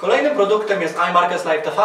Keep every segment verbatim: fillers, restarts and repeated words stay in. Kolejnym produktem jest iMarketsLive T V.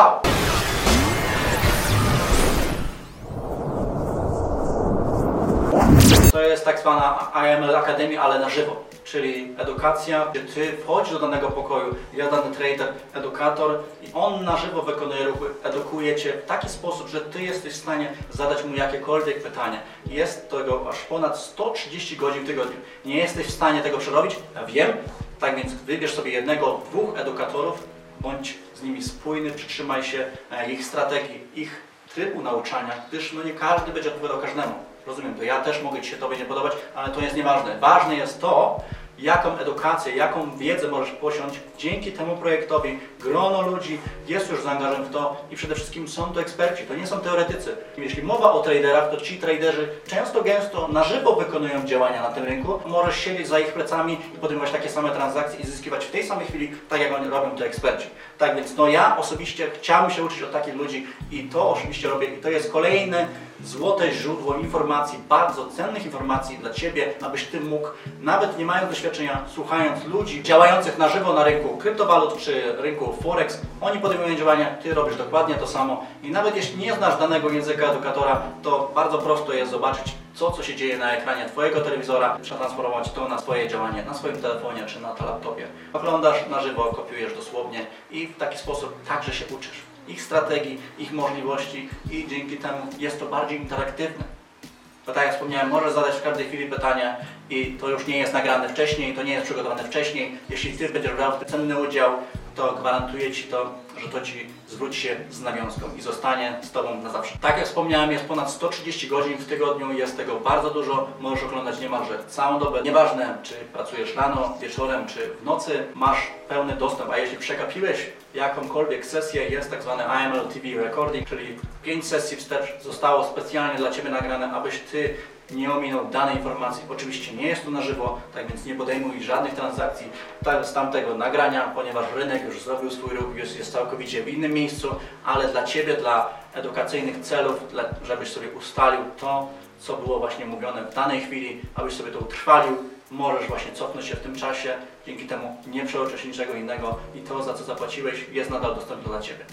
To jest tak zwana I M L Akademia, ale na żywo, czyli edukacja, gdzie Ty wchodzisz do danego pokoju, jest dany trader, edukator i on na żywo wykonuje ruchy, edukuje Cię w taki sposób, że Ty jesteś w stanie zadać mu jakiekolwiek pytanie. Jest tego aż ponad sto trzydzieści godzin w tygodniu. Nie jesteś w stanie tego przerobić? Ja wiem, tak więc wybierz sobie jednego, dwóch edukatorów, bądź z nimi spójny, przytrzymaj się ich strategii, ich trybu nauczania, gdyż no nie każdy będzie odpowiadał każdemu. Rozumiem to, ja też mogę Ci się Tobie nie podobać, ale to jest nieważne. Ważne jest to, jaką edukację, jaką wiedzę możesz posiąść dzięki temu projektowi. Grono ludzi jest już zaangażowanych w to i przede wszystkim są to eksperci, to nie są teoretycy. Jeśli mowa o traderach, to ci traderzy często gęsto na żywo wykonują działania na tym rynku. Możesz siedzieć za ich plecami i podejmować takie same transakcje i zyskiwać w tej samej chwili, tak jak oni robią to eksperci. Tak więc no ja osobiście chciałbym się uczyć od takich ludzi i to oczywiście robię i to jest kolejne złote źródło informacji, bardzo cennych informacji dla Ciebie, abyś Ty mógł, nawet nie mając doświadczenia, słuchając ludzi działających na żywo na rynku kryptowalut czy rynku Forex, oni podejmują działania, Ty robisz dokładnie to samo i nawet jeśli nie znasz danego języka edukatora, to bardzo prosto jest zobaczyć to, co się dzieje na ekranie Twojego telewizora, przetransformować to na swoje działanie, na swoim telefonie czy na laptopie. Oglądasz na żywo, kopiujesz dosłownie i w taki sposób także się uczysz ich strategii, ich możliwości i dzięki temu jest to bardziej interaktywne. Bo tak jak wspomniałem, możesz zadać w każdej chwili pytanie i to już nie jest nagrane wcześniej, to nie jest przygotowane wcześniej. Jeśli Ty będziesz brał w tym cenny udział, to gwarantuję Ci to, że to Ci zwróci się z nawiązką i zostanie z Tobą na zawsze. Tak jak wspomniałem, jest ponad sto trzydzieści godzin w tygodniu, jest tego bardzo dużo. Możesz oglądać niemalże całą dobę. Nieważne, czy pracujesz rano, wieczorem, czy w nocy, masz pełny dostęp. A jeśli przegapiłeś jakąkolwiek sesję, jest tak zwane I M L T V Recording, czyli pięć sesji wstecz zostało specjalnie dla Ciebie nagrane, abyś Ty nie ominął danej informacji. Oczywiście nie jest to na żywo, tak więc nie podejmuj żadnych transakcji z tamtego nagrania, ponieważ rynek już zrobił swój ruch, już jest całkowicie w innym miejscu, ale dla Ciebie, dla edukacyjnych celów, żebyś sobie ustalił to, co było właśnie mówione w danej chwili, abyś sobie to utrwalił, możesz właśnie cofnąć się w tym czasie, dzięki temu nie przeoczysz niczego innego i to, za co zapłaciłeś, jest nadal dostępne dla Ciebie.